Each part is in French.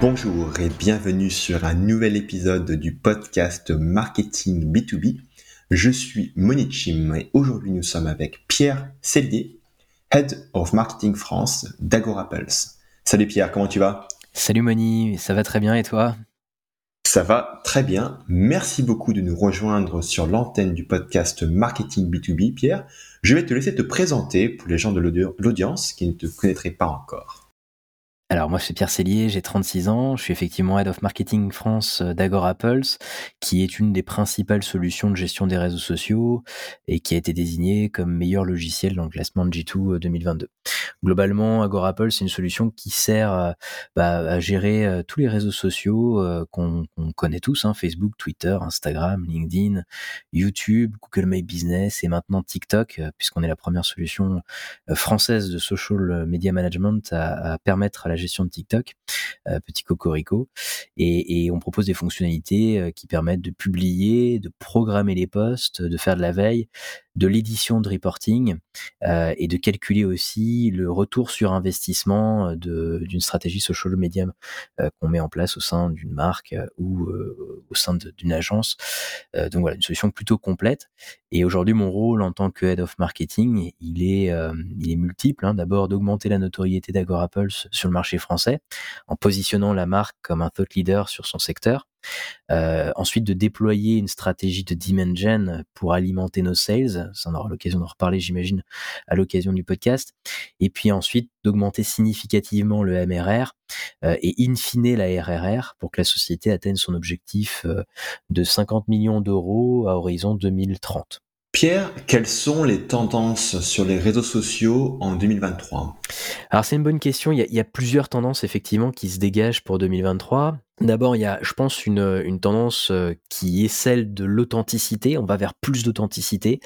Bonjour et bienvenue sur un nouvel épisode du podcast Marketing B2B. Je suis Moni Chim et aujourd'hui nous sommes avec Pierre Cellier, Head of Marketing France d'Agora Pulse. Salut Pierre, comment tu vas ? Salut Moni, ça va très bien et toi ? Ça va très bien. Merci beaucoup de nous rejoindre sur l'antenne du podcast Marketing B2B, Pierre. Je vais te laisser te présenter pour les gens de l'audience qui ne te connaîtraient pas encore. Alors moi, c'est Pierre Cellier, j'ai 36 ans, je suis effectivement Head of Marketing France d'Agora Pulse, qui est une des principales solutions de gestion des réseaux sociaux et qui a été désignée comme meilleur logiciel dans le classement de G2 2022. Globalement, Agora Pulse, c'est une solution qui sert à gérer tous les réseaux sociaux qu'on connaît tous, hein, Facebook, Twitter, Instagram, LinkedIn, YouTube, Google My Business et maintenant TikTok, puisqu'on est la première solution française de social media management à permettre à la gestion de TikTok, petit cocorico, et on propose des fonctionnalités qui permettent de publier, de programmer les posts, de faire de la veille, de l'édition de reporting et de calculer aussi le retour sur investissement d'une stratégie social media qu'on met en place au sein d'une marque ou au sein d'une agence. Donc voilà, une solution plutôt complète. Et aujourd'hui, mon rôle en tant que Head of Marketing, il est multiple. Hein. D'abord, d'augmenter la notoriété d'Agora Pulse sur le marché français en positionnant la marque comme un thought leader sur son secteur. Ensuite, de déployer une stratégie de demand gen pour alimenter nos sales. Ça, on aura l'occasion d'en reparler, j'imagine, à l'occasion du podcast. Et puis ensuite, d'augmenter significativement le MRR et in fine la RRR pour que la société atteigne son objectif de 50 millions d'euros à horizon 2030. Pierre, quelles sont les tendances sur les réseaux sociaux en 2023 ? Alors c'est une bonne question, il y a plusieurs tendances effectivement qui se dégagent pour 2023. D'abord, il y a, je pense, une tendance qui est celle de l'authenticité. On va vers plus d'authenticité.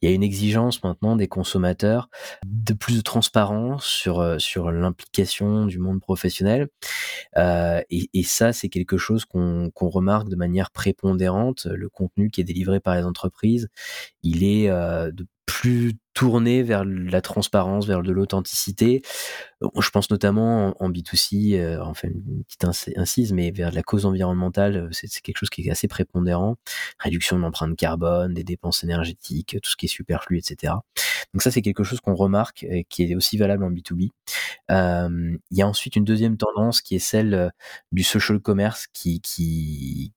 Il y a une exigence maintenant des consommateurs de plus de transparence sur l'implication du monde professionnel. Et ça, c'est quelque chose qu'on remarque de manière prépondérante. Le contenu qui est délivré par les entreprises, il est de plus tourné vers la transparence, vers de l'authenticité. Je pense notamment en B2C, enfin une petite incise, mais vers la cause environnementale, c'est quelque chose qui est assez prépondérant. Réduction de l'empreinte carbone, des dépenses énergétiques, tout ce qui est superflu, etc. Donc ça, c'est quelque chose qu'on remarque et qui est aussi valable en B2B. Il y a ensuite une deuxième tendance qui est celle du social commerce qui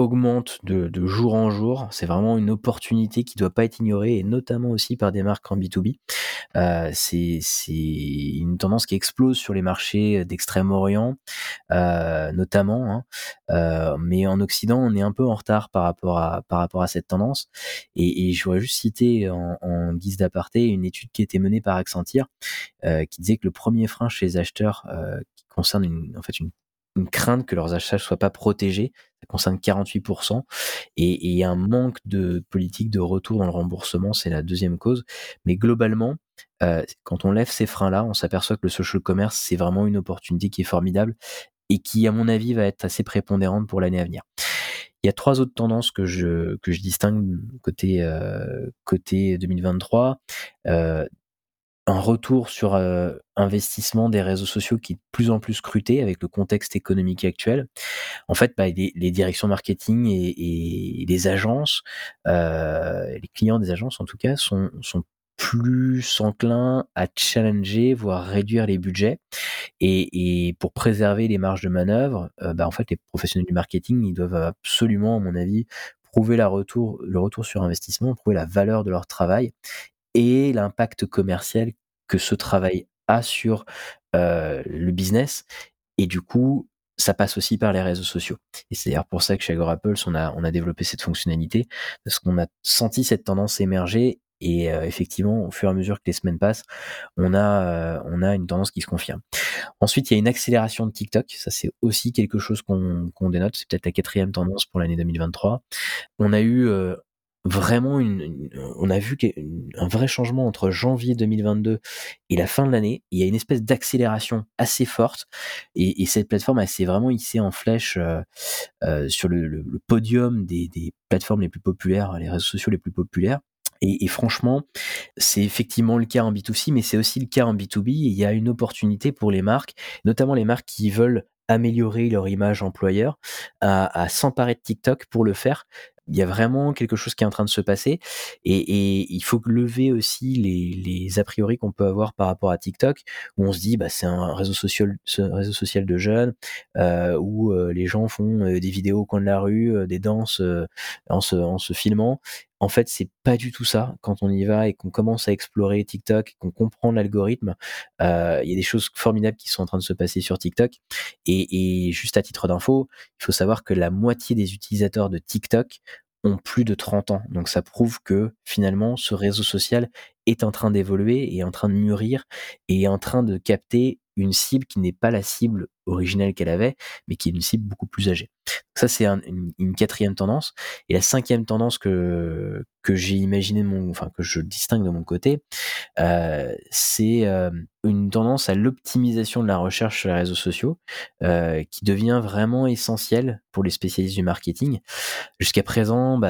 augmente de jour en jour. C'est vraiment une opportunité qui ne doit pas être ignorée, et notamment aussi par des marques en B2B. C'est une tendance qui explose sur les marchés d'Extrême-Orient, notamment, hein. Mais en Occident, on est un peu en retard par rapport à cette tendance. Et je voudrais juste citer en guise d'aparté une étude qui a été menée par Accenture, qui disait que le premier frein chez les acheteurs qui concerne une crainte que leurs achats ne soient pas protégés. Ça concerne 48%. Et un manque de politique de retour dans le remboursement, c'est la deuxième cause. Mais globalement, quand on lève ces freins-là, on s'aperçoit que le social commerce, c'est vraiment une opportunité qui est formidable et qui, à mon avis, va être assez prépondérante pour l'année à venir. Il y a trois autres tendances que je distingue côté 2023. Un retour sur investissement des réseaux sociaux qui est de plus en plus scruté avec le contexte économique actuel. En fait, les directions marketing et les agences, les clients des agences en tout cas, sont plus enclins à challenger, voire réduire les budgets. Et pour préserver les marges de manœuvre, en fait, les professionnels du marketing, ils doivent absolument, à mon avis, prouver le retour sur investissement, prouver la valeur de leur travail et l'impact commercial que ce travail a sur le business. Et du coup, ça passe aussi par les réseaux sociaux. Et c'est d'ailleurs pour ça que chez Agora Pulse, on a développé cette fonctionnalité, parce qu'on a senti cette tendance émerger. Et effectivement, au fur et à mesure que les semaines passent, on a une tendance qui se confirme. Ensuite, il y a une accélération de TikTok. Ça, c'est aussi quelque chose qu'on dénote. C'est peut-être la quatrième tendance pour l'année 2023. On a eu... on a vu un vrai changement entre janvier 2022 et la fin de l'année. Il y a une espèce d'accélération assez forte, et cette plateforme, elle s'est vraiment hissée en flèche sur le podium des plateformes les plus populaires, les réseaux sociaux les plus populaires. Et franchement, c'est effectivement le cas en B2C, mais c'est aussi le cas en B2B. Il y a une opportunité pour les marques, notamment les marques qui veulent améliorer leur image employeur, à s'emparer de TikTok pour le faire. Il y a vraiment quelque chose qui est en train de se passer et il faut lever aussi les a priori qu'on peut avoir par rapport à TikTok, où on se dit bah, c'est un réseau social de jeunes où les gens font des vidéos au coin de la rue, des danses en se filmant. En fait, c'est pas du tout ça. Quand on y va et qu'on commence à explorer TikTok, qu'on comprend l'algorithme, il y a des choses formidables qui sont en train de se passer sur TikTok. Et juste à titre d'info, il faut savoir que la moitié des utilisateurs de TikTok ont plus de 30 ans. Donc ça prouve que finalement, ce réseau social est en train d'évoluer, est en train de mûrir et est en train de capter une cible qui n'est pas la cible originelle qu'elle avait, mais qui est une cible beaucoup plus âgée. Ça, c'est une quatrième tendance. Et la cinquième tendance que j'ai imaginée, que je distingue de mon côté, c'est une tendance à l'optimisation de la recherche sur les réseaux sociaux, qui devient vraiment essentielle pour les spécialistes du marketing. Jusqu'à présent,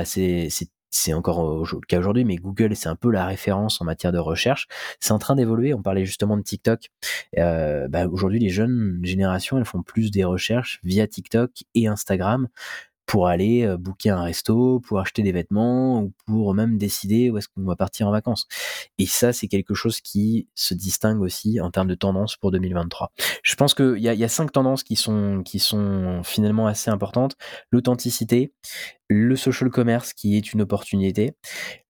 c'est encore le cas aujourd'hui, mais Google, c'est un peu la référence en matière de recherche. C'est en train d'évoluer. On parlait justement de TikTok. Aujourd'hui, les jeunes générations, elles font plus des recherches via TikTok et Instagram pour aller booker un resto, pour acheter des vêtements ou pour même décider où est-ce qu'on va partir en vacances. Et ça, c'est quelque chose qui se distingue aussi en termes de tendance pour 2023. Je pense qu'il y a cinq tendances qui sont finalement assez importantes. L'authenticité, le social commerce qui est une opportunité,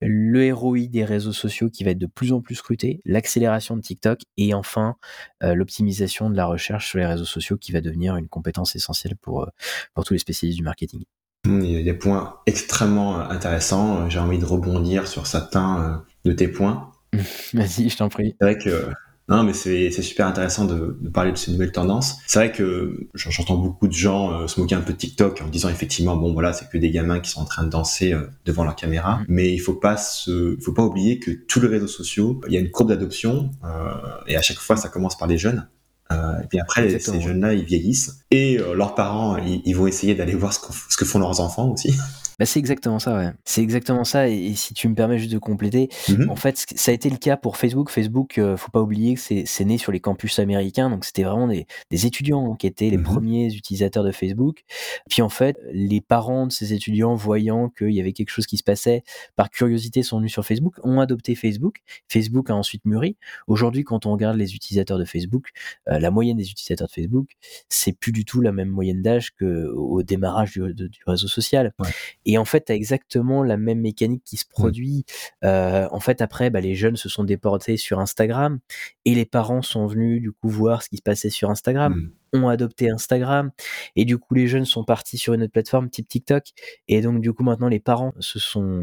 le ROI des réseaux sociaux qui va être de plus en plus scruté, l'accélération de TikTok et enfin l'optimisation de la recherche sur les réseaux sociaux qui va devenir une compétence essentielle pour tous les spécialistes du marketing. Il y a des points extrêmement intéressants. J'ai envie de rebondir sur certains de tes points. Vas-y, je t'en prie. C'est vrai que... Non, mais c'est super intéressant de parler de ces nouvelles tendances. C'est vrai que j'entends beaucoup de gens se moquer un peu de TikTok en disant effectivement, c'est que des gamins qui sont en train de danser devant leur caméra. Mais il faut pas oublier que tous les réseaux sociaux, il y a une courbe d'adoption et à chaque fois, ça commence par les jeunes. Et puis après, ces jeunes-là, ils vieillissent et leurs parents, ils vont essayer d'aller voir ce que font leurs enfants aussi. C'est exactement ça, ouais. C'est exactement ça. Et si tu me permets juste de compléter, en fait, ça a été le cas pour Facebook. Facebook, faut pas oublier que c'est né sur les campus américains. Donc, c'était vraiment des étudiants qui étaient les premiers utilisateurs de Facebook. Puis, en fait, les parents de ces étudiants, voyant qu'il y avait quelque chose qui se passait, par curiosité, sont venus sur Facebook, ont adopté Facebook. Facebook a ensuite mûri. Aujourd'hui, quand on regarde les utilisateurs de Facebook, la moyenne des utilisateurs de Facebook, c'est plus du tout la même moyenne d'âge qu'au démarrage du réseau social. Ouais. Et en fait, tu as exactement la même mécanique qui se produit. En fait, après, les jeunes se sont déportés sur Instagram et les parents sont venus du coup voir ce qui se passait sur Instagram, ont adopté Instagram et du coup, les jeunes sont partis sur une autre plateforme type TikTok. Et donc, du coup, maintenant, les parents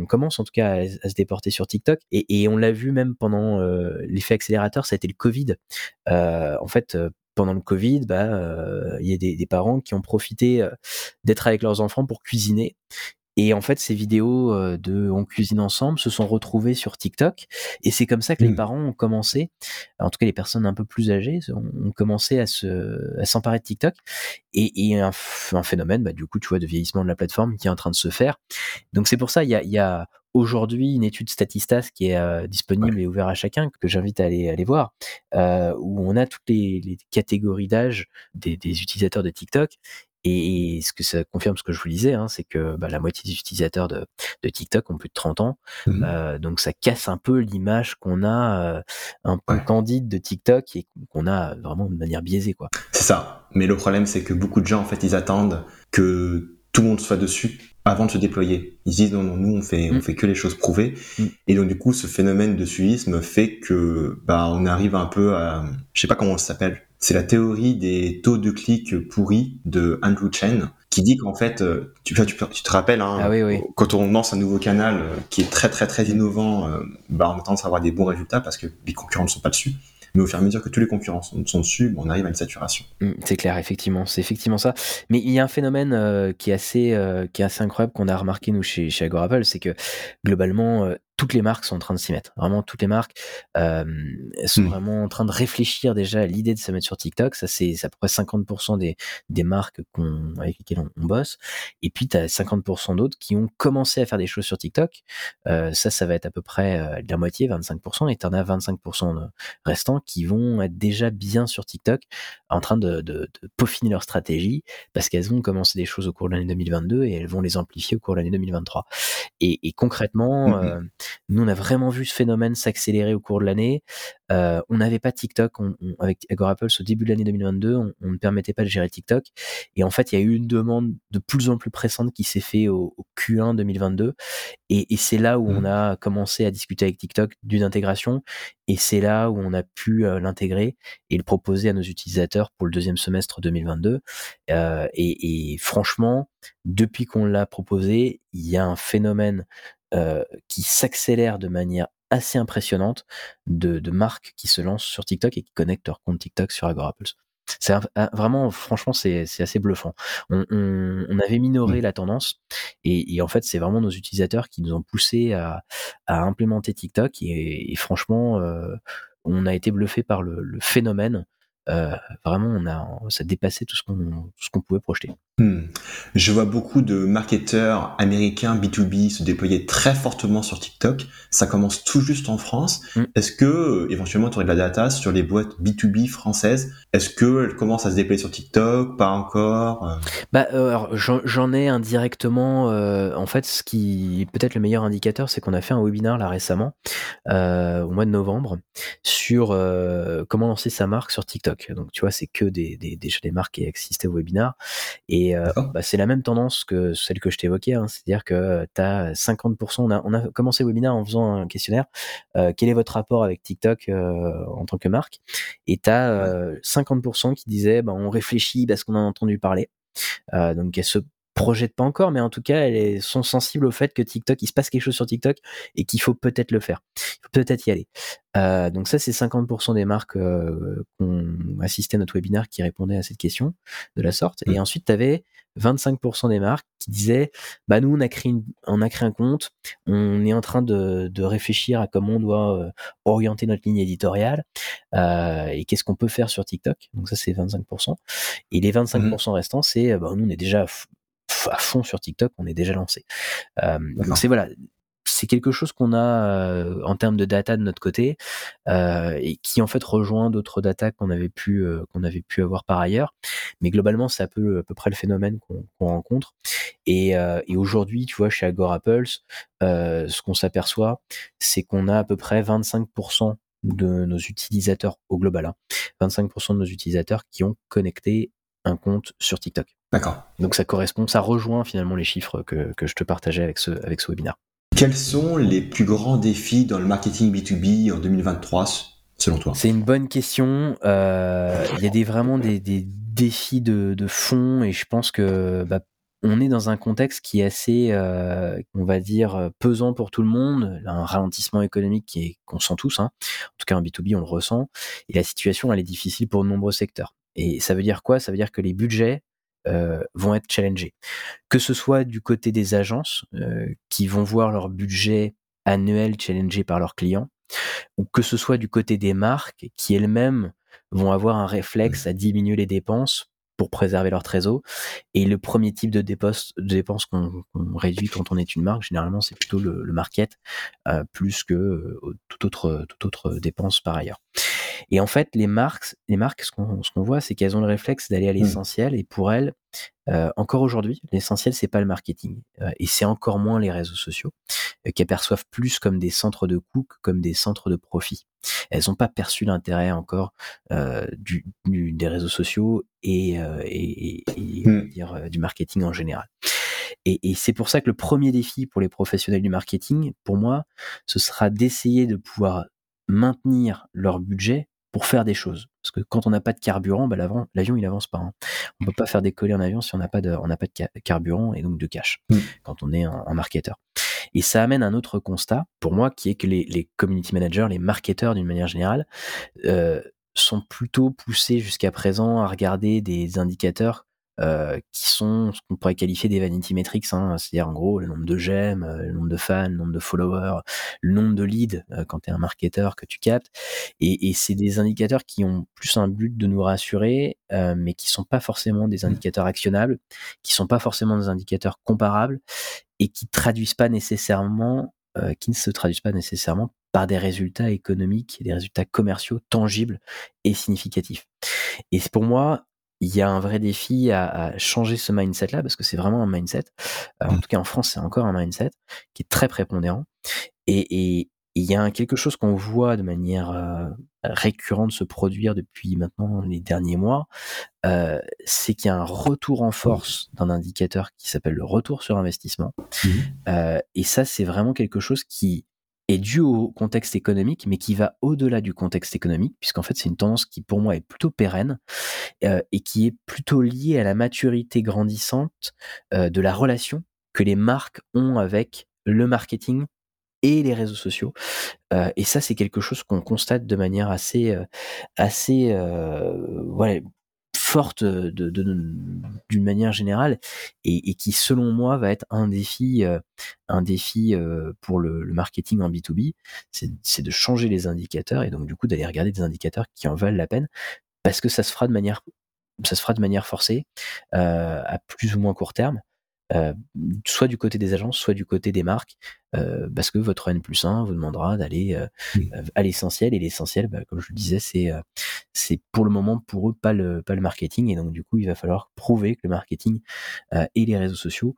commencent en tout cas à se déporter sur TikTok. Et on l'a vu même pendant l'effet accélérateur, ça a été le Covid. Pendant le Covid, il y a des parents qui ont profité d'être avec leurs enfants pour cuisiner. Et en fait, ces vidéos de on cuisine ensemble se sont retrouvées sur TikTok. Et c'est comme ça que les parents ont commencé, en tout cas les personnes un peu plus âgées, ont commencé à s'emparer de TikTok. Et un phénomène, du coup, tu vois, de vieillissement de la plateforme qui est en train de se faire. Donc c'est pour ça, il y a aujourd'hui une étude Statista qui est disponible et ouverte à chacun, que j'invite à aller voir, où on a toutes les catégories d'âge des utilisateurs de TikTok. Et ce que ça confirme, ce que je vous disais, c'est que la moitié des utilisateurs de TikTok ont plus de 30 ans. Donc, ça casse un peu l'image qu'on a un peu candide de TikTok et qu'on a vraiment de manière biaisée, quoi. C'est ça. Mais le problème, c'est que beaucoup de gens, en fait, ils attendent que tout le monde soit dessus avant de se déployer. Ils disent non, nous, on fait que les choses prouvées. Et donc, du coup, ce phénomène de suivisme fait que on arrive un peu à... Je sais pas comment ça s'appelle. C'est la théorie des taux de clics pourris de Andrew Chen, qui dit qu'en fait, tu te rappelles, quand on lance un nouveau canal qui est très très très innovant, on a tendance à avoir des bons résultats parce que les concurrents ne sont pas dessus. Mais au fur et à mesure que tous les concurrents sont dessus, on arrive à une saturation. C'est clair, effectivement, c'est effectivement ça. Mais il y a un phénomène qui est assez incroyable qu'on a remarqué nous chez Agora Pulse, c'est que globalement, toutes les marques sont en train de s'y mettre. Vraiment, toutes les marques sont vraiment en train de réfléchir déjà à l'idée de se mettre sur TikTok. Ça, c'est à peu près 50% des marques avec lesquelles on bosse. Et puis, tu as 50% d'autres qui ont commencé à faire des choses sur TikTok. Ça va être à peu près la moitié, 25%. Et tu en as 25% restants qui vont être déjà bien sur TikTok en train de peaufiner leur stratégie parce qu'elles ont commencé des choses au cours de l'année 2022 et elles vont les amplifier au cours de l'année 2023. Et concrètement, nous, on a vraiment vu ce phénomène s'accélérer au cours de l'année. On n'avait pas TikTok. Avec Agora Pulse, au début de l'année 2022, on ne permettait pas de gérer TikTok. Et en fait, il y a eu une demande de plus en plus pressante qui s'est faite au Q1 2022. Et c'est là où on a commencé à discuter avec TikTok d'une intégration. Et c'est là où on a pu l'intégrer et le proposer à nos utilisateurs pour le deuxième semestre 2022. Et franchement, depuis qu'on l'a proposé, il y a un phénomène qui s'accélère de manière assez impressionnante de marques qui se lancent sur TikTok et qui connectent leur compte TikTok sur Agora Pulse. C'est vraiment, franchement, c'est assez bluffant. On avait minoré la tendance et en fait, c'est vraiment nos utilisateurs qui nous ont poussé à implémenter TikTok et franchement, on a été bluffé par le phénomène. Vraiment, ça dépassait tout ce qu'on pouvait projeter. Je vois beaucoup de marketeurs américains B2B se déployer très fortement sur TikTok. Ça commence tout juste en France. Est-ce que, éventuellement, tu aurais de la data sur les boîtes B2B françaises? Est-ce qu'elles commencent à se déployer sur TikTok? Pas encore? Alors, j'en ai indirectement. En fait, ce qui est peut-être le meilleur indicateur, c'est qu'on a fait un webinar là récemment, au mois de novembre, sur comment lancer sa marque sur TikTok. Donc, tu vois, c'est que des marques qui assistaient au webinar. Et c'est la même tendance que celle que je t'évoquais, hein, c'est-à-dire que tu as 50%, on a commencé le webinaire en faisant un questionnaire, quel est votre rapport avec TikTok en tant que marque, et tu as 50% qui disaient on réfléchit parce qu'on en a entendu parler, donc elles se projettent pas encore, mais en tout cas elles sont sensibles au fait que TikTok, il se passe quelque chose sur TikTok et qu'il faut peut-être le faire, il faut peut-être y aller. Donc ça, c'est 50% des marques qui ont assisté à notre webinaire qui répondaient à cette question de la sorte. Et ensuite, tu avais 25% des marques qui disaient nous, on a créé un compte, on est en train de réfléchir à comment on doit orienter notre ligne éditoriale et qu'est-ce qu'on peut faire sur TikTok. Donc ça, c'est 25%. Et les 25% restants, c'est nous, on est déjà à fond sur TikTok, on est déjà lancé. Donc c'est quelque chose qu'on a en termes de data de notre côté et qui en fait rejoint d'autres data qu'on avait pu avoir par ailleurs, mais globalement c'est à peu près le phénomène qu'on rencontre et aujourd'hui, tu vois, chez Agora Pulse, ce qu'on s'aperçoit, c'est qu'on a à peu près 25% de nos utilisateurs au global, 25% de nos utilisateurs qui ont connecté un compte sur TikTok. D'accord. Donc ça rejoint finalement les chiffres que je te partageais avec ce webinaire. Quels sont les plus grands défis dans le marketing B2B en 2023, selon toi? C'est une bonne question. Il y a vraiment des défis de fond et je pense que on est dans un contexte qui est assez, on va dire, pesant pour tout le monde. Un ralentissement économique qu'on sent tous, en tout cas en B2B, on le ressent. Et la situation, elle est difficile pour de nombreux secteurs. Et ça veut dire quoi? Ça veut dire que les budgets vont être challengés. Que ce soit du côté des agences qui vont voir leur budget annuel challengé par leurs clients, ou que ce soit du côté des marques qui elles-mêmes vont avoir un réflexe à diminuer les dépenses pour préserver leur trésor. Et le premier type de dépenses qu'on réduit quand on est une marque, généralement, c'est plutôt le market plus que toute autre dépense par ailleurs. Et en fait, les marques, ce qu'on voit, c'est qu'elles ont le réflexe d'aller à l'essentiel. Et pour elles, encore aujourd'hui, l'essentiel, c'est pas le marketing. Et c'est encore moins les réseaux sociaux, qu'elles perçoivent plus comme des centres de coûts que comme des centres de profit. Elles n'ont pas perçu l'intérêt encore des réseaux sociaux et on va dire, du marketing en général. Et c'est pour ça que le premier défi pour les professionnels du marketing, pour moi, ce sera d'essayer de pouvoir maintenir leur budget pour faire des choses. Parce que quand on n'a pas de carburant, l'avion, il avance pas. On peut pas faire décoller un avion si on n'a pas de carburant et donc de cash quand on est un marketeur. Et ça amène un autre constat, pour moi, qui est que les community managers, les marketeurs d'une manière générale, sont plutôt poussés jusqu'à présent à regarder des indicateurs qui sont ce qu'on pourrait qualifier des vanity metrics, c'est-à-dire en gros le nombre de j'aime, le nombre de fans, le nombre de followers, le nombre de leads quand tu es un marketeur que tu captes, et c'est des indicateurs qui ont plus un but de nous rassurer, mais qui sont pas forcément des indicateurs actionnables, qui sont pas forcément des indicateurs comparables et qui ne se traduisent pas nécessairement par des résultats économiques, des résultats commerciaux tangibles et significatifs. Et pour moi, il y a un vrai défi à changer ce mindset-là, parce que c'est vraiment un mindset. En tout cas, en France, c'est encore un mindset qui est très prépondérant. Et il y a quelque chose qu'on voit de manière récurrente se produire depuis maintenant les derniers mois, c'est qu'il y a un retour en force d'un indicateur qui s'appelle le retour sur investissement. Et ça, c'est vraiment quelque chose qui est dû au contexte économique, mais qui va au-delà du contexte économique, puisqu'en fait, c'est une tendance qui, pour moi, est plutôt pérenne et qui est plutôt liée à la maturité grandissante de la relation que les marques ont avec le marketing et les réseaux sociaux. Et ça, c'est quelque chose qu'on constate de manière assez forte d'une manière générale et qui, selon moi, va être un défi pour le marketing en B2B. C'est de changer les indicateurs et donc, du coup, d'aller regarder des indicateurs qui en valent la peine, parce que ça se fera de manière forcée à plus ou moins court terme. Soit du côté des agences, soit du côté des marques, parce que votre N+1 vous demandera d'aller à l'essentiel, et l'essentiel, comme je le disais, c'est pour le moment pour eux pas le marketing, et donc du coup il va falloir prouver que le marketing et les réseaux sociaux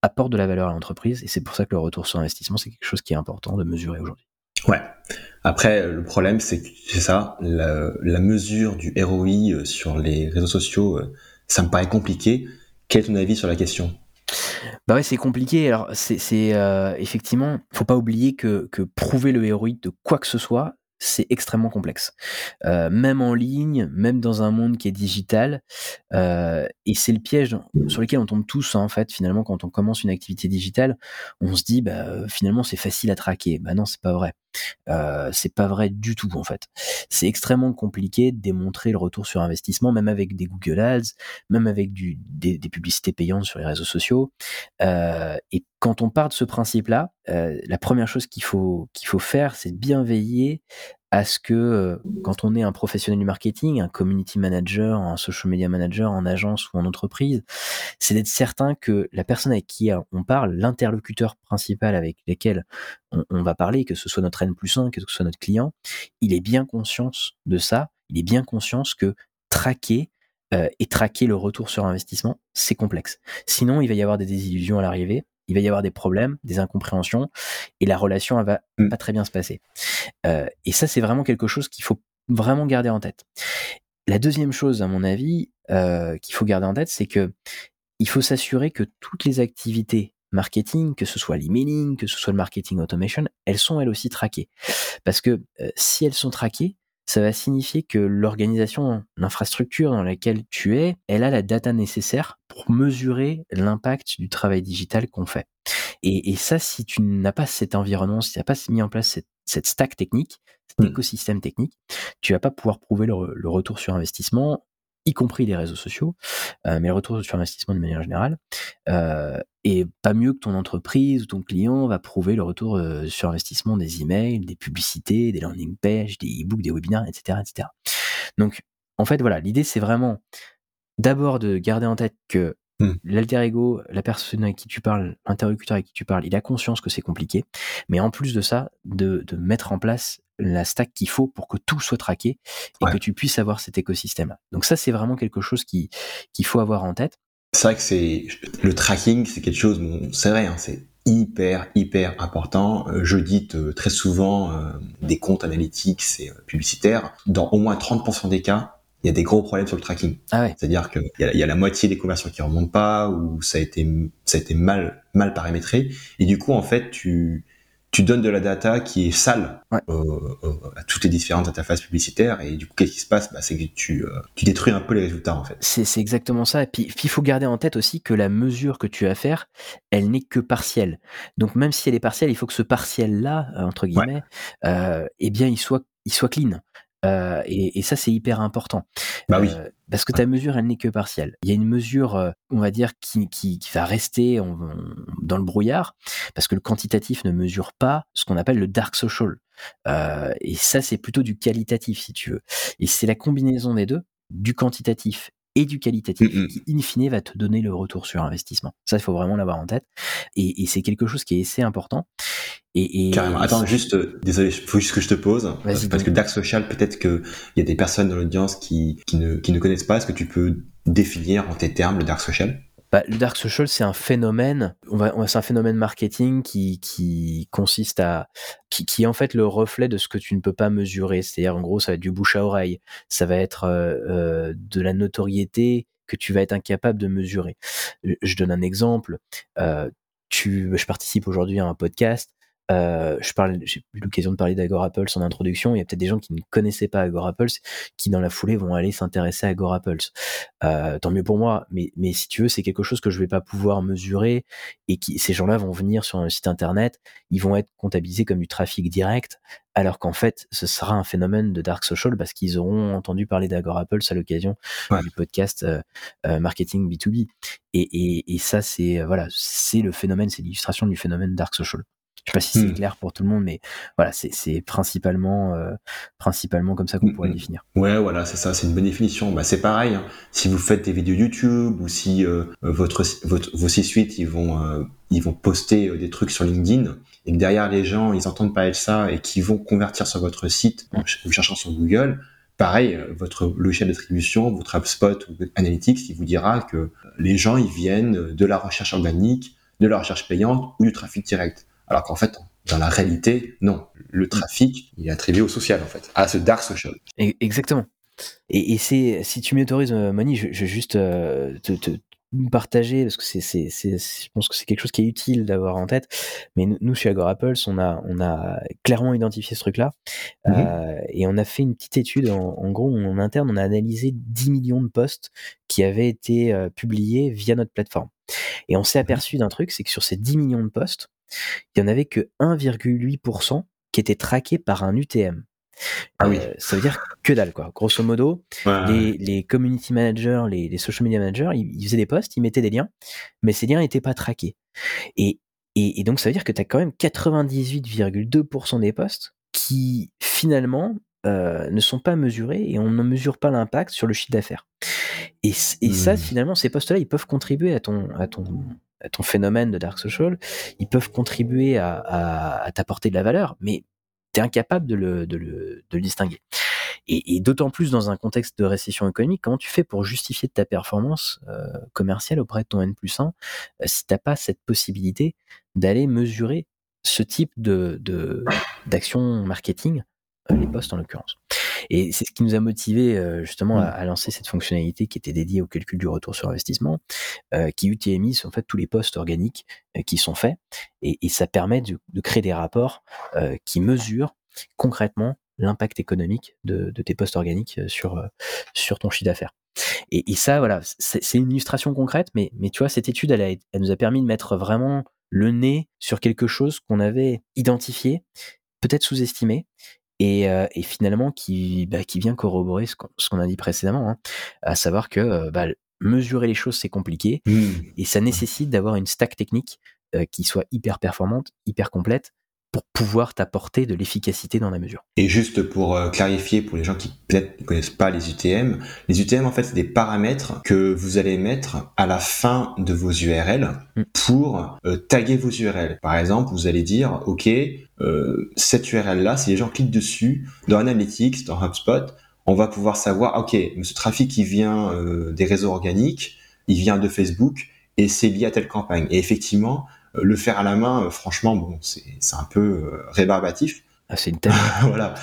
apportent de la valeur à l'entreprise, et c'est pour ça que le retour sur investissement, c'est quelque chose qui est important de mesurer aujourd'hui. Ouais. Après, le problème, c'est que c'est ça, la mesure du ROI sur les réseaux sociaux, ça me paraît compliqué. Quel est ton avis sur la question ? Bah ouais, c'est compliqué. Alors, c'est effectivement, faut pas oublier que prouver le ROI de quoi que ce soit, c'est extrêmement complexe. Même en ligne, même dans un monde qui est digital. Et c'est le piège sur lequel on tombe tous, hein, en fait, finalement, quand on commence une activité digitale, on se dit, finalement, c'est facile à traquer. Bah non, c'est pas vrai. C'est pas vrai du tout, en fait. C'est extrêmement compliqué de démontrer le retour sur investissement, même avec des Google Ads, même avec des publicités payantes sur les réseaux sociaux. Et quand on part de ce principe-là, la première chose qu'il faut faire, c'est bien veiller à ce que, quand on est un professionnel du marketing, un community manager, un social media manager, en agence ou en entreprise, c'est d'être certain que la personne avec qui on parle, l'interlocuteur principal avec lequel on va parler, que ce soit notre N+1, que ce soit notre client, il est bien conscient de ça, il est bien conscient que traquer le retour sur investissement, c'est complexe. Sinon, il va y avoir des désillusions à l'arrivée, il va y avoir des problèmes, des incompréhensions, et la relation, elle va pas très bien se passer. Et ça, c'est vraiment quelque chose qu'il faut vraiment garder en tête. La deuxième chose, à mon avis, qu'il faut garder en tête, c'est que il faut s'assurer que toutes les activités marketing, que ce soit l'emailing, que ce soit le marketing automation, elles sont elles aussi traquées. Parce que si elles sont traquées, ça va signifier que l'organisation, l'infrastructure dans laquelle tu es, elle a la data nécessaire pour mesurer l'impact du travail digital qu'on fait. Et ça, si tu n'as pas cet environnement, si tu n'as pas mis en place cette stack technique, cet écosystème technique, tu ne vas pas pouvoir prouver le retour sur investissement, y compris les réseaux sociaux, mais le retour sur investissement de manière générale, et pas mieux que ton entreprise ou ton client va prouver le retour sur investissement des emails, des publicités, des landing pages, des e-books, des webinaires, etc., etc. Donc, en fait, voilà, l'idée, c'est vraiment d'abord de garder en tête que l'alter ego, la personne avec qui tu parles, l'interlocuteur avec qui tu parles, il a conscience que c'est compliqué, mais en plus de ça, de mettre en place la stack qu'il faut pour que tout soit traqué et que tu puisses avoir cet écosystème. Donc ça, c'est vraiment quelque chose qu'il faut avoir en tête. C'est vrai que le tracking, c'est quelque chose, c'est vrai, hein, c'est hyper, hyper important. Je dite très souvent des comptes analytiques et publicitaires. Dans au moins 30% des cas, il y a des gros problèmes sur le tracking. Ah ouais. C'est-à-dire qu'il y a la moitié des conversions qui ne remontent pas, ou ça a été mal paramétré. Et du coup, en fait, tu donnes de la data qui est sale à toutes les différentes interfaces publicitaires, et du coup, qu'est-ce qui se passe ? C'est que tu détruis un peu les résultats, en fait. C'est exactement ça. Et puis, il faut garder en tête aussi que la mesure que tu as à faire, elle n'est que partielle. Donc, même si elle est partielle, il faut que ce partiel-là, entre guillemets, eh bien, il soit clean. Et ça, c'est hyper important. Oui. Parce que ta mesure, elle n'est que partielle. Il y a une mesure, on va dire, qui va rester dans le brouillard, parce que le quantitatif ne mesure pas ce qu'on appelle le dark social. Et ça, c'est plutôt du qualitatif, si tu veux. Et c'est la combinaison des deux, du quantitatif et du qualitatif, qui, in fine, va te donner le retour sur investissement. Ça, il faut vraiment l'avoir en tête. Et c'est quelque chose qui est assez important. Carrément. Attends, juste, désolé, il faut juste que je te pose. Vas-y, parce que le dark social, peut-être qu'il y a des personnes dans l'audience qui ne connaissent pas. Est-ce que tu peux définir en tes termes le dark social ? Le dark social, c'est un phénomène. C'est un phénomène marketing qui consiste à qui est en fait le reflet de ce que tu ne peux pas mesurer. C'est-à-dire, en gros, ça va être du bouche à oreille, ça va être de la notoriété que tu vas être incapable de mesurer. Je donne un exemple. Je participe aujourd'hui à un podcast. J'ai eu l'occasion de parler d'Agora Pulse en introduction. Il y a peut-être des gens qui ne connaissaient pas Agora Pulse qui dans la foulée vont aller s'intéresser à Agora Pulse, tant mieux pour moi, mais si tu veux, c'est quelque chose que je vais pas pouvoir mesurer et qui, ces gens-là vont venir sur un site internet, ils vont être comptabilisés comme du trafic direct, alors qu'en fait ce sera un phénomène de dark social parce qu'ils auront entendu parler d'Agora Pulse à l'occasion du podcast marketing B2B et ça c'est le phénomène, c'est l'illustration du phénomène dark social. Je sais pas si c'est clair pour tout le monde, mais voilà, c'est principalement comme ça qu'on pourrait définir. Ouais, voilà, c'est ça, c'est une bonne définition. Bah, c'est pareil, hein. Si vous faites des vidéos YouTube ou si vos six suites, ils vont poster des trucs sur LinkedIn et que derrière les gens, ils entendent parler de ça et qu'ils vont convertir sur votre site en cherchant sur Google. Pareil, votre logiciel d'attribution, votre HubSpot ou Analytics, il vous dira que les gens, ils viennent de la recherche organique, de la recherche payante ou du trafic direct. Alors qu'en fait, dans la réalité, non. Le trafic, il est attribué au social, en fait, à ce dark social. Exactement. Et c'est, si tu m'autorises, Moni, je vais juste te partager, parce que je pense que c'est quelque chose qui est utile d'avoir en tête. Mais nous, chez Agora Pulse, on a clairement identifié ce truc-là. Et on a fait une petite étude, en gros, en interne, on a analysé 10 millions de posts qui avaient été publiés via notre plateforme. Et on s'est aperçu d'un truc, c'est que sur ces 10 millions de posts, il n'y en avait que 1,8% qui étaient traqués par un UTM. Ah oui. Ça veut dire que dalle, quoi. Grosso modo, les community managers, les social media managers, ils faisaient des posts, ils mettaient des liens, mais ces liens n'étaient pas traqués. Et donc, ça veut dire que tu as quand même 98,2% des posts qui, finalement, ne sont pas mesurés et on ne mesure pas l'impact sur le chiffre d'affaires. Et ça, finalement, ces posts-là, ils peuvent contribuer à ton phénomène de dark social, ils peuvent contribuer à t'apporter de la valeur, mais t'es incapable de le distinguer. Et d'autant plus dans un contexte de récession économique, comment tu fais pour justifier de ta performance commerciale auprès de ton N+1 si t'as pas cette possibilité d'aller mesurer ce type d'action marketing, les posts en l'occurrence. Et c'est ce qui nous a motivé justement à lancer cette fonctionnalité qui était dédiée au calcul du retour sur investissement, qui UTMise en fait tous les posts organiques qui sont faits, et ça permet de créer des rapports qui mesurent concrètement l'impact économique de tes posts organiques sur ton chiffre d'affaires. Et ça, voilà, c'est une illustration concrète, mais tu vois, cette étude, elle nous a permis de mettre vraiment le nez sur quelque chose qu'on avait identifié, peut-être sous-estimé, et finalement qui vient corroborer ce qu'on a dit précédemment, hein, à savoir que mesurer les choses, c'est compliqué et ça nécessite d'avoir une stack technique qui soit hyper performante, hyper complète pour pouvoir t'apporter de l'efficacité dans la mesure. Et juste pour clarifier pour les gens qui peut-être ne connaissent pas les UTM, les UTM en fait c'est des paramètres que vous allez mettre à la fin de vos URL pour taguer vos URL. Par exemple, vous allez dire ok, cette URL là, si les gens cliquent dessus dans Analytics, dans HubSpot, on va pouvoir savoir ok, ce trafic il vient des réseaux organiques, il vient de Facebook et c'est lié à telle campagne. Et effectivement, le faire à la main, franchement, bon, c'est un peu rébarbatif. Ah, c'est une tannée. Voilà.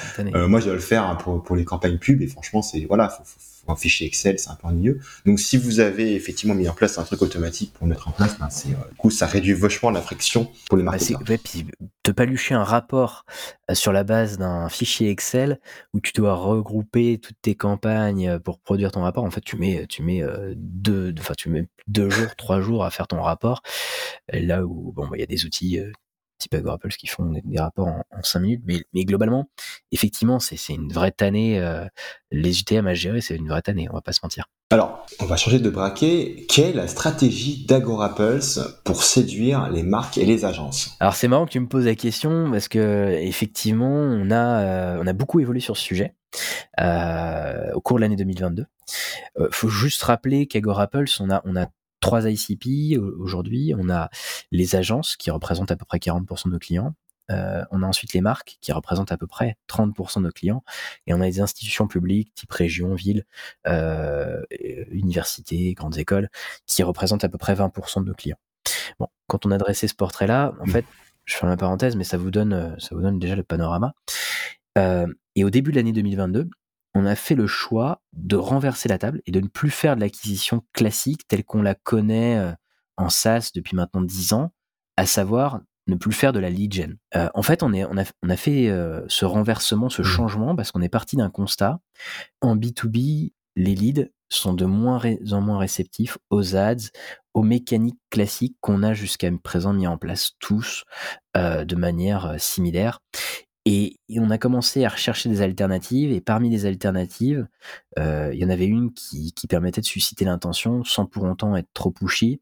Moi, je dois le faire pour les campagnes pub et franchement, c'est voilà, faut un fichier Excel, c'est un peu ennuyeux. Donc, si vous avez effectivement mis en place un truc automatique pour le mettre en place, du coup, ça réduit vachement la friction pour les marketeurs. Ouais, puis te palucher un rapport sur la base d'un fichier Excel où tu dois regrouper toutes tes campagnes pour produire ton rapport. En fait, tu mets 2 jours, 3 jours à faire ton rapport. Là où bon, il y a des outils type Agora Pulse qui font des rapports en 5 minutes, mais globalement, effectivement, c'est une vraie tannée. Les UTM à gérer, c'est une vraie tannée, on va pas se mentir. Alors, on va changer de braquet. Quelle est la stratégie d'Agora Pulse pour séduire les marques et les agences ? Alors, c'est marrant que tu me poses la question parce que effectivement, on a beaucoup évolué sur ce sujet au cours de l'année 2022. Faut juste rappeler qu'Agora Pulse, on a 3 ICP aujourd'hui, on a les agences qui représentent à peu près 40% de nos clients, On a ensuite les marques qui représentent à peu près 30% de nos clients, et on a des institutions publiques type région, ville, universités, grandes écoles qui représentent à peu près 20% de nos clients. Bon, quand on a dressé ce portrait-là, en fait, je ferme la parenthèse, mais ça vous donne déjà le panorama. Et au début de l'année 2022, on a fait le choix de renverser la table et de ne plus faire de l'acquisition classique telle qu'on la connaît en SaaS depuis maintenant 10 ans, à savoir ne plus faire de la lead gen. En fait, on a fait ce renversement, ce changement, parce qu'on est parti d'un constat. En B2B, les leads sont de moins en moins réceptifs aux ads, aux mécaniques classiques qu'on a jusqu'à présent mis en place tous de manière similaire. Et on a commencé à rechercher des alternatives, et parmi les alternatives, il y en avait une qui permettait de susciter l'intention sans pour autant être trop pushy,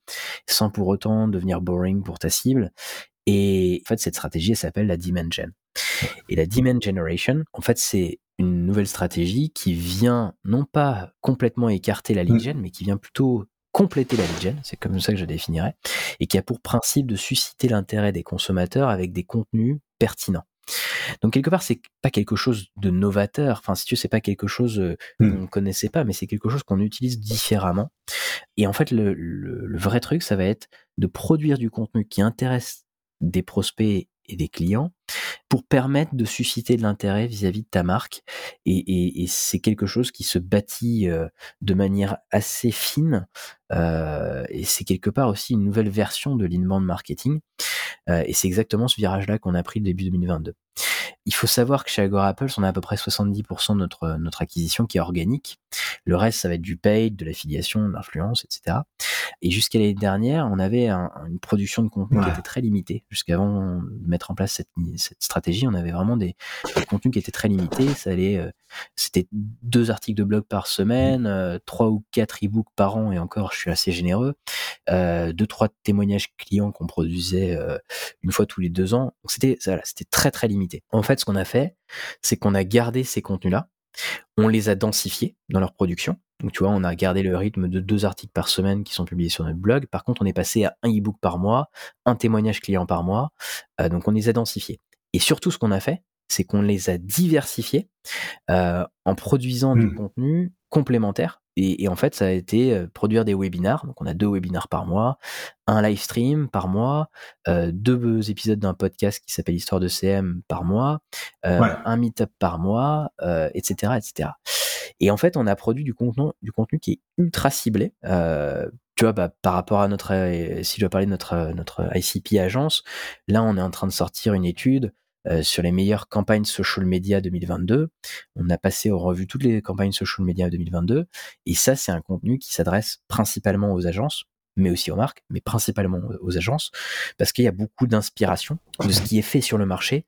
sans pour autant devenir boring pour ta cible. Et en fait, cette stratégie, elle s'appelle la demand gen. Et la demand generation, en fait, c'est une nouvelle stratégie qui vient non pas complètement écarter la lead gen, mais qui vient plutôt compléter la lead gen, c'est comme ça que je définirais, et qui a pour principe de susciter l'intérêt des consommateurs avec des contenus pertinents. Donc quelque part, c'est pas quelque chose de novateur, enfin si tu veux, c'est pas quelque chose qu'on connaissait pas, mais c'est quelque chose qu'on utilise différemment. Et en fait, le vrai truc, ça va être de produire du contenu qui intéresse des prospects et des clients pour permettre de susciter de l'intérêt vis-à-vis de ta marque. Et c'est quelque chose qui se bâtit de manière assez fine, et c'est quelque part aussi une nouvelle version de l'inbound marketing. Et c'est exactement ce virage-là qu'on a pris le début 2022. Il faut savoir que chez Agora Pulse, on a à peu près 70% de notre acquisition qui est organique. Le reste, ça va être du paid, de l'affiliation, de l'influence, etc. Et jusqu'à l'année dernière, on avait une production de contenu qui était très limitée. Jusqu'avant de mettre en place cette stratégie, on avait vraiment des contenus qui étaient très limités. Ça allait, c'était 2 articles de blog par semaine, 3 ou 4 e-books par an, et encore, je suis assez généreux. 2-3 témoignages clients qu'on produisait une fois tous les 2 ans. Donc c'était très très limité. En fait, ce qu'on a fait, c'est qu'on a gardé ces contenus-là, on les a densifiés dans leur production. Donc tu vois, on a gardé le rythme de 2 articles par semaine qui sont publiés sur notre blog. Par contre, on est passé à 1 e-book par mois, 1 témoignage client par mois. Donc on les a densifiés. Et surtout, ce qu'on a fait, c'est qu'on les a diversifiés en produisant du contenu complémentaire. Et en fait, ça a été produire des webinars. Donc, on a 2 webinars par mois, 1 live stream par mois, 2 épisodes d'un podcast qui s'appelle Histoire de CM par mois, 1 meet-up par mois, etc., etc. Et en fait, on a produit du contenu qui est ultra ciblé. Tu vois, par rapport à notre, si je dois parler de notre ICP agence, là, on est en train de sortir une étude sur les meilleures campagnes social media 2022. On a passé en revue toutes les campagnes social media 2022, et ça, c'est un contenu qui s'adresse principalement aux agences, mais aussi aux marques, mais principalement aux agences, parce qu'il y a beaucoup d'inspiration de ce qui est fait sur le marché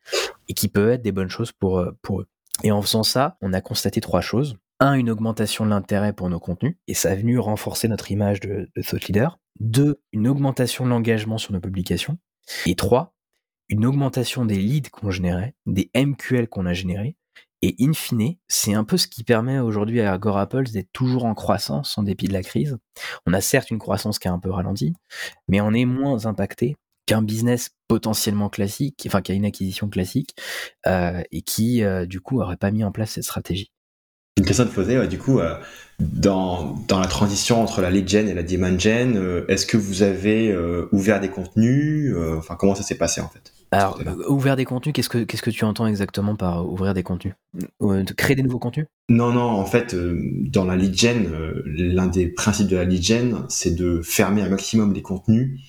et qui peut être des bonnes choses pour eux. Et en faisant ça, on a constaté 3 choses. 1, une augmentation de l'intérêt pour nos contenus, et ça a venu renforcer notre image de thought leader. 2, une augmentation de l'engagement sur nos publications. Et 3, une augmentation des leads qu'on générait, des MQL qu'on a générés, et in fine, c'est un peu ce qui permet aujourd'hui à Agora Pulse d'être toujours en croissance en dépit de la crise. On a certes une croissance qui a un peu ralenti, mais on est moins impacté qu'un business potentiellement classique, enfin qui a une acquisition classique, et qui du coup n'aurait pas mis en place cette stratégie. Une question te posait, du coup, dans la transition entre la lead gen et la demand gen, est-ce que vous avez ouvert des contenus, enfin comment ça s'est passé en fait? Alors, ouvert des contenus, qu'est-ce que tu entends exactement par ouvrir des contenus? Créer des nouveaux contenus? Non, en fait, dans la lead gen, l'un des principes de la lead gen, c'est de fermer un maximum les contenus,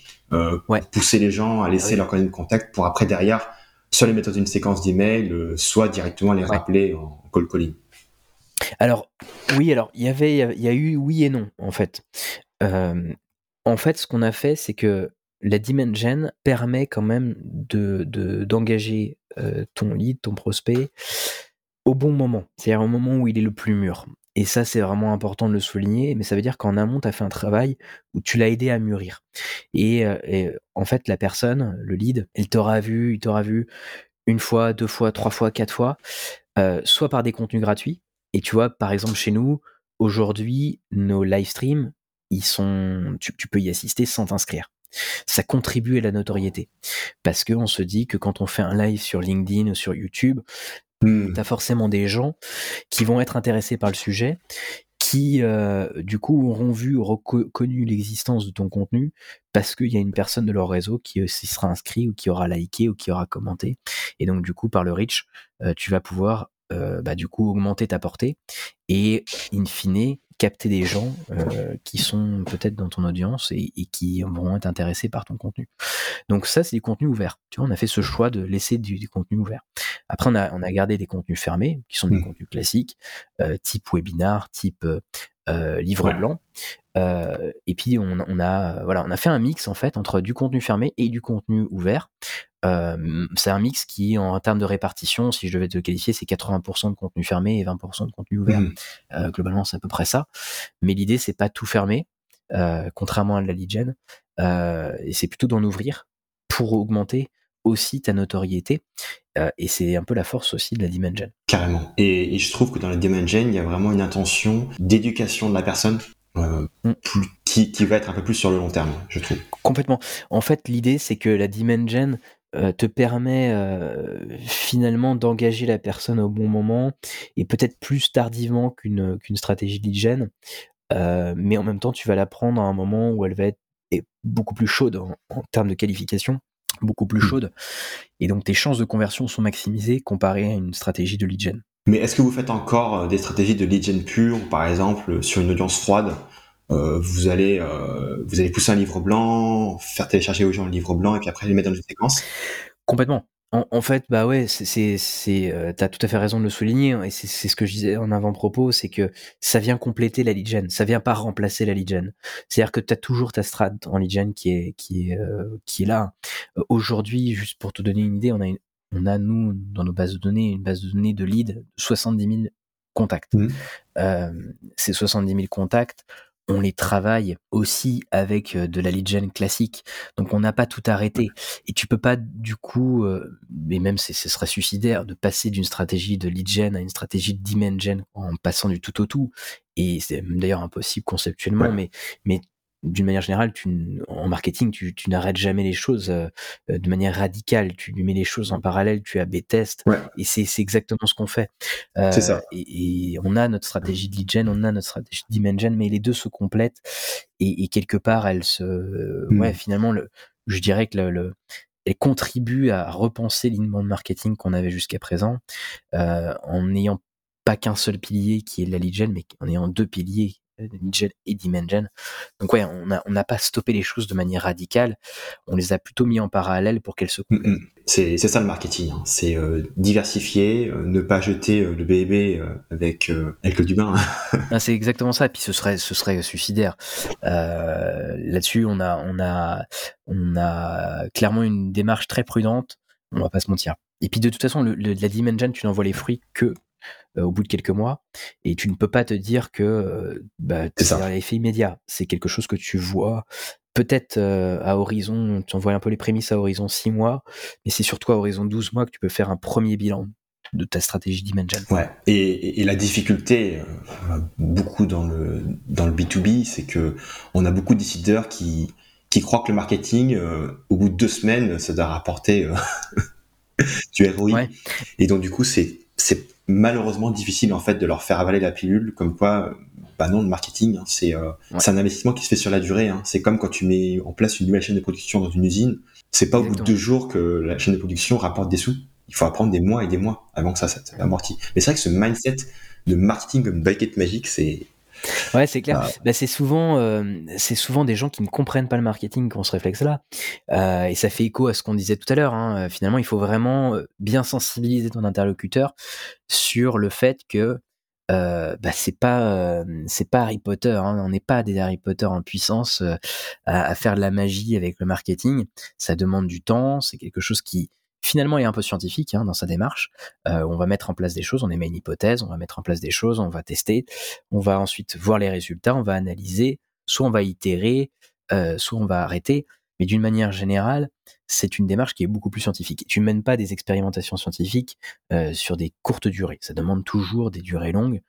pousser les gens à laisser leur coordonnée de contact pour après, derrière, soit les mettre dans une séquence d'email, soit directement les rappeler en cold calling. Alors, il y a eu oui et non, en fait. En fait, ce qu'on a fait, c'est que la demand gen permet quand même d'engager ton lead, ton prospect, au bon moment, c'est-à-dire au moment où il est le plus mûr. Et ça, c'est vraiment important de le souligner, mais ça veut dire qu'en amont, tu as fait un travail où tu l'as aidé à mûrir. Et en fait, la personne, le lead, il t'aura vu 1 fois, 2 fois, 3 fois, 4 fois, soit par des contenus gratuits. Et tu vois, par exemple, chez nous, aujourd'hui, nos live streams, tu peux y assister sans t'inscrire. ça contribue à la notoriété. Parce qu'on se dit que quand on fait un live sur LinkedIn ou sur YouTube, t'as forcément des gens qui vont être intéressés par le sujet, qui du coup auront vu ou reconnu l'existence de ton contenu parce qu'il y a une personne de leur réseau qui s'y sera inscrit ou qui aura liké ou qui aura commenté. Et donc du coup, par le reach, tu vas pouvoir du coup augmenter ta portée et in fine capter des gens qui sont peut-être dans ton audience et qui vont être intéressés par ton contenu. Donc ça, c'est des contenus ouverts. Tu vois, on a fait ce choix de laisser du contenu ouvert. Après, on a gardé des contenus fermés, qui sont des contenus classiques, type webinar, type livre blanc. Et puis, on a fait un mix en fait entre du contenu fermé et du contenu ouvert. C'est un mix qui, en termes de répartition, si je devais te le qualifier, c'est 80% de contenu fermé et 20% de contenu ouvert. Globalement, c'est à peu près ça. Mais l'idée, c'est pas tout fermer, contrairement à la lead gen, et c'est plutôt d'en ouvrir pour augmenter aussi ta notoriété. Et c'est un peu la force aussi de la demand gen. Carrément. Et je trouve que dans la demand gen, il y a vraiment une intention d'éducation de la personne. Qui va être un peu plus sur le long terme, je trouve. Complètement. En fait, l'idée, c'est que la demand gen te permet finalement d'engager la personne au bon moment et peut-être plus tardivement qu'une stratégie lead gen, mais en même temps, tu vas la prendre à un moment où elle va être beaucoup plus chaude en termes de qualification, beaucoup plus chaude, et donc tes chances de conversion sont maximisées comparées à une stratégie de lead gen. Mais est-ce que vous faites encore des stratégies de lead gen pure, par exemple sur une audience froide, vous allez pousser un livre blanc, faire télécharger aux gens le livre blanc et puis après les mettre dans une séquence? Complètement. En fait, bah ouais, t'as tout à fait raison de le souligner, et c'est ce que je disais en avant-propos, c'est que ça vient compléter la lead gen, ça vient pas remplacer la lead gen. C'est-à-dire que t'as toujours ta strat en lead gen qui est là. Aujourd'hui, juste pour te donner une idée, on a, nous, dans nos bases de données, une base de données de lead de 70 000 contacts. Ces 70 000 contacts, on les travaille aussi avec de la lead gen classique. Donc, on n'a pas tout arrêté. Et tu peux pas, du coup, mais même ce serait suicidaire de passer d'une stratégie de lead gen à une stratégie de demand gen en passant du tout au tout. Et c'est d'ailleurs impossible conceptuellement, mais d'une manière générale, en marketing, tu n'arrêtes jamais les choses de manière radicale. Tu mets les choses en parallèle, tu as AB test, et c'est exactement ce qu'on fait. C'est ça. Et on a notre stratégie de lead gen, on a notre stratégie de demand gen, mais les deux se complètent. Et quelque part, elles finalement, je dirais que elles contribuent à repenser l'inbound marketing qu'on avait jusqu'à présent, en n'ayant pas qu'un seul pilier qui est la lead gen, mais en ayant deux piliers. Lead gen et demand gen. Donc on n'a pas stoppé les choses de manière radicale, on les a plutôt mis en parallèle pour qu'elles se complètent. C'est ça le marketing, hein. C'est diversifier, ne pas jeter le bébé avec l'eau du bain. Ah, c'est exactement ça, puis ce serait suicidaire. Là-dessus on a clairement une démarche très prudente, on va pas se mentir. Et puis de toute façon la demand gen, tu n'en vois les fruits que au bout de quelques mois, et tu ne peux pas te dire que c'est un effet immédiat. C'est quelque chose que tu vois peut-être à horizon, tu en vois un peu les prémices à horizon 6 mois, mais c'est surtout à horizon 12 mois que tu peux faire un premier bilan de ta stratégie demand gen. Ouais. Et la difficulté, beaucoup dans le B2B, c'est que on a beaucoup de décideurs qui croient que le marketing, au bout de 2 semaines, ça doit rapporter du ROI. Ouais. Et donc du coup, c'est malheureusement difficile en fait de leur faire avaler la pilule comme quoi non, le marketing, hein, c'est un investissement qui se fait sur la durée, hein. C'est comme quand tu mets en place une nouvelle chaîne de production dans une usine, c'est pas au bout de 2 jours que la chaîne de production rapporte des sous, il faut apprendre des mois et des mois avant que ça amortit. Mais c'est vrai que ce mindset de marketing comme baguette magique, c'est clair. C'est souvent des gens qui ne comprennent pas le marketing qui ont ce réflexe-là. Et ça fait écho à ce qu'on disait tout à l'heure, hein. Finalement, il faut vraiment bien sensibiliser ton interlocuteur sur le fait que c'est pas Harry Potter, hein. On n'est pas des Harry Potter en puissance à faire de la magie avec le marketing. Ça demande du temps, c'est quelque chose qui finalement est un peu scientifique, hein, dans sa démarche. On va mettre en place des choses, on émet une hypothèse, on va mettre en place des choses, on va tester, on va ensuite voir les résultats, on va analyser, soit on va itérer, soit on va arrêter, mais d'une manière générale, c'est une démarche qui est beaucoup plus scientifique. Tu ne mènes pas des expérimentations scientifiques sur des courtes durées, ça demande toujours des durées longues,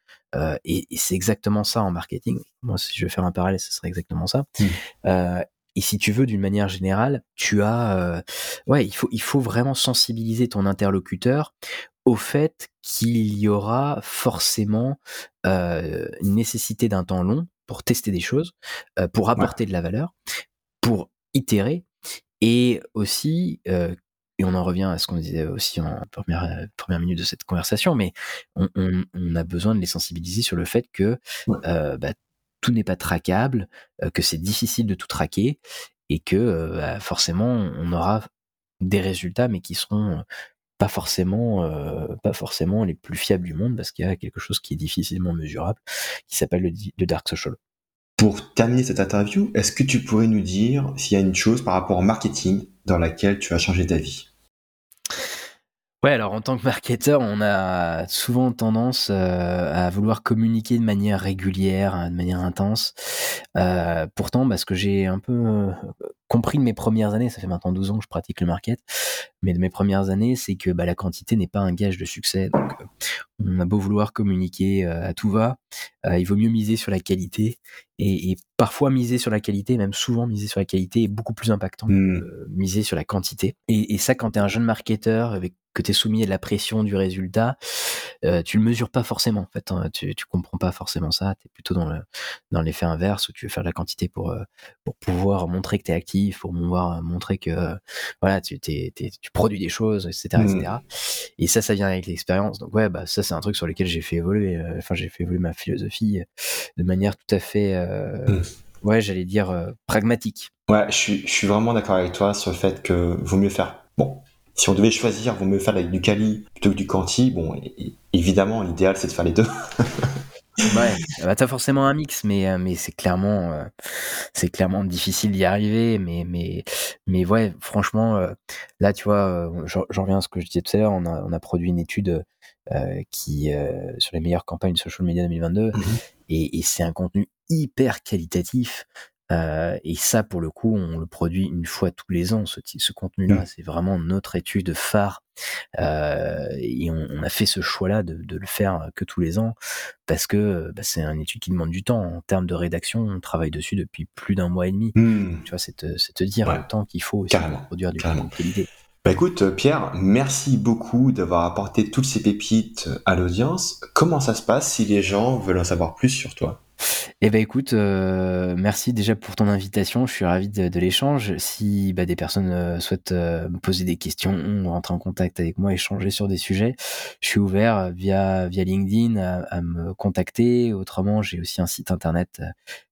et c'est exactement ça en marketing. Moi, si je veux faire un parallèle, ce serait exactement ça. Et si tu veux, d'une manière générale, tu as, il faut vraiment sensibiliser ton interlocuteur au fait qu'il y aura forcément une nécessité d'un temps long pour tester des choses, pour apporter de la valeur, pour itérer, et aussi, et on en revient à ce qu'on disait aussi en première minute de cette conversation, mais on a besoin de les sensibiliser sur le fait que tout n'est pas traquable, que c'est difficile de tout traquer, et que forcément, on aura des résultats, mais qui seront pas forcément les plus fiables du monde, parce qu'il y a quelque chose qui est difficilement mesurable, qui s'appelle le dark social. Pour terminer cette interview, est-ce que tu pourrais nous dire s'il y a une chose par rapport au marketing dans laquelle tu as changé d'avis ? Ouais, alors en tant que marketeur, on a souvent tendance à vouloir communiquer de manière régulière, de manière intense. Pourtant, ce que j'ai un peu compris de mes premières années, ça fait maintenant 12 ans que je pratique le market, mais de mes premières années, c'est que la quantité n'est pas un gage de succès. Donc, on a beau vouloir communiquer à tout va, il vaut mieux miser sur la qualité. Et parfois miser sur la qualité, même souvent miser sur la qualité, est beaucoup plus impactant que miser sur la quantité. Et ça, quand t'es un jeune marketeur, que t'es soumis à de la pression du résultat, tu le mesures pas forcément. En fait, tu comprends pas forcément ça. T'es plutôt dans l'effet inverse où tu veux faire de la quantité pour pouvoir montrer que t'es actif, pour pouvoir montrer que tu produis des choses, etc., etc. Et ça vient avec l'expérience. Donc ça c'est un truc sur lequel j'ai fait évoluer. J'ai fait évoluer ma philosophie de manière tout à fait pragmatique. Ouais, je suis vraiment d'accord avec toi sur le fait que vaut mieux faire. Bon. Si on devait choisir, vaut mieux faire avec du quali plutôt que du quanti. Bon, évidemment, l'idéal, c'est de faire les deux. T'as forcément un mix, mais c'est clairement difficile d'y arriver. Mais ouais, franchement, là, tu vois, j'en reviens à ce que je disais tout à l'heure. On a produit une étude sur les meilleures campagnes social media 2022, et c'est un contenu hyper qualitatif. Et ça, pour le coup, on le produit une fois tous les ans, ce contenu-là. C'est vraiment notre étude phare. Et on a fait ce choix-là de le faire que tous les ans, parce que c'est une étude qui demande du temps. En termes de rédaction, on travaille dessus depuis plus d'un mois et demi. Tu vois, c'est te dire le temps qu'il faut aussi pour produire du contenu de qualité. Bah écoute, Pierre, merci beaucoup d'avoir apporté toutes ces pépites à l'audience. Comment ça se passe si les gens veulent en savoir plus sur toi ? Eh ben écoute, merci déjà pour ton invitation, je suis ravi de l'échange. Si des personnes souhaitent me poser des questions, rentrer en contact avec moi, échanger sur des sujets, je suis ouvert via LinkedIn à me contacter. Autrement, j'ai aussi un site internet,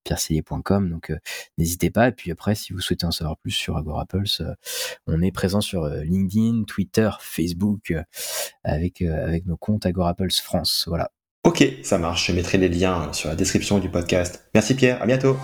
pierrecellier.com, donc n'hésitez pas. Et puis après, si vous souhaitez en savoir plus sur Agora Pulse, on est présent sur LinkedIn, Twitter, Facebook, avec nos comptes Agora Pulse France. Voilà. Ok, ça marche, je mettrai les liens sur la description du podcast. Merci Pierre, à bientôt.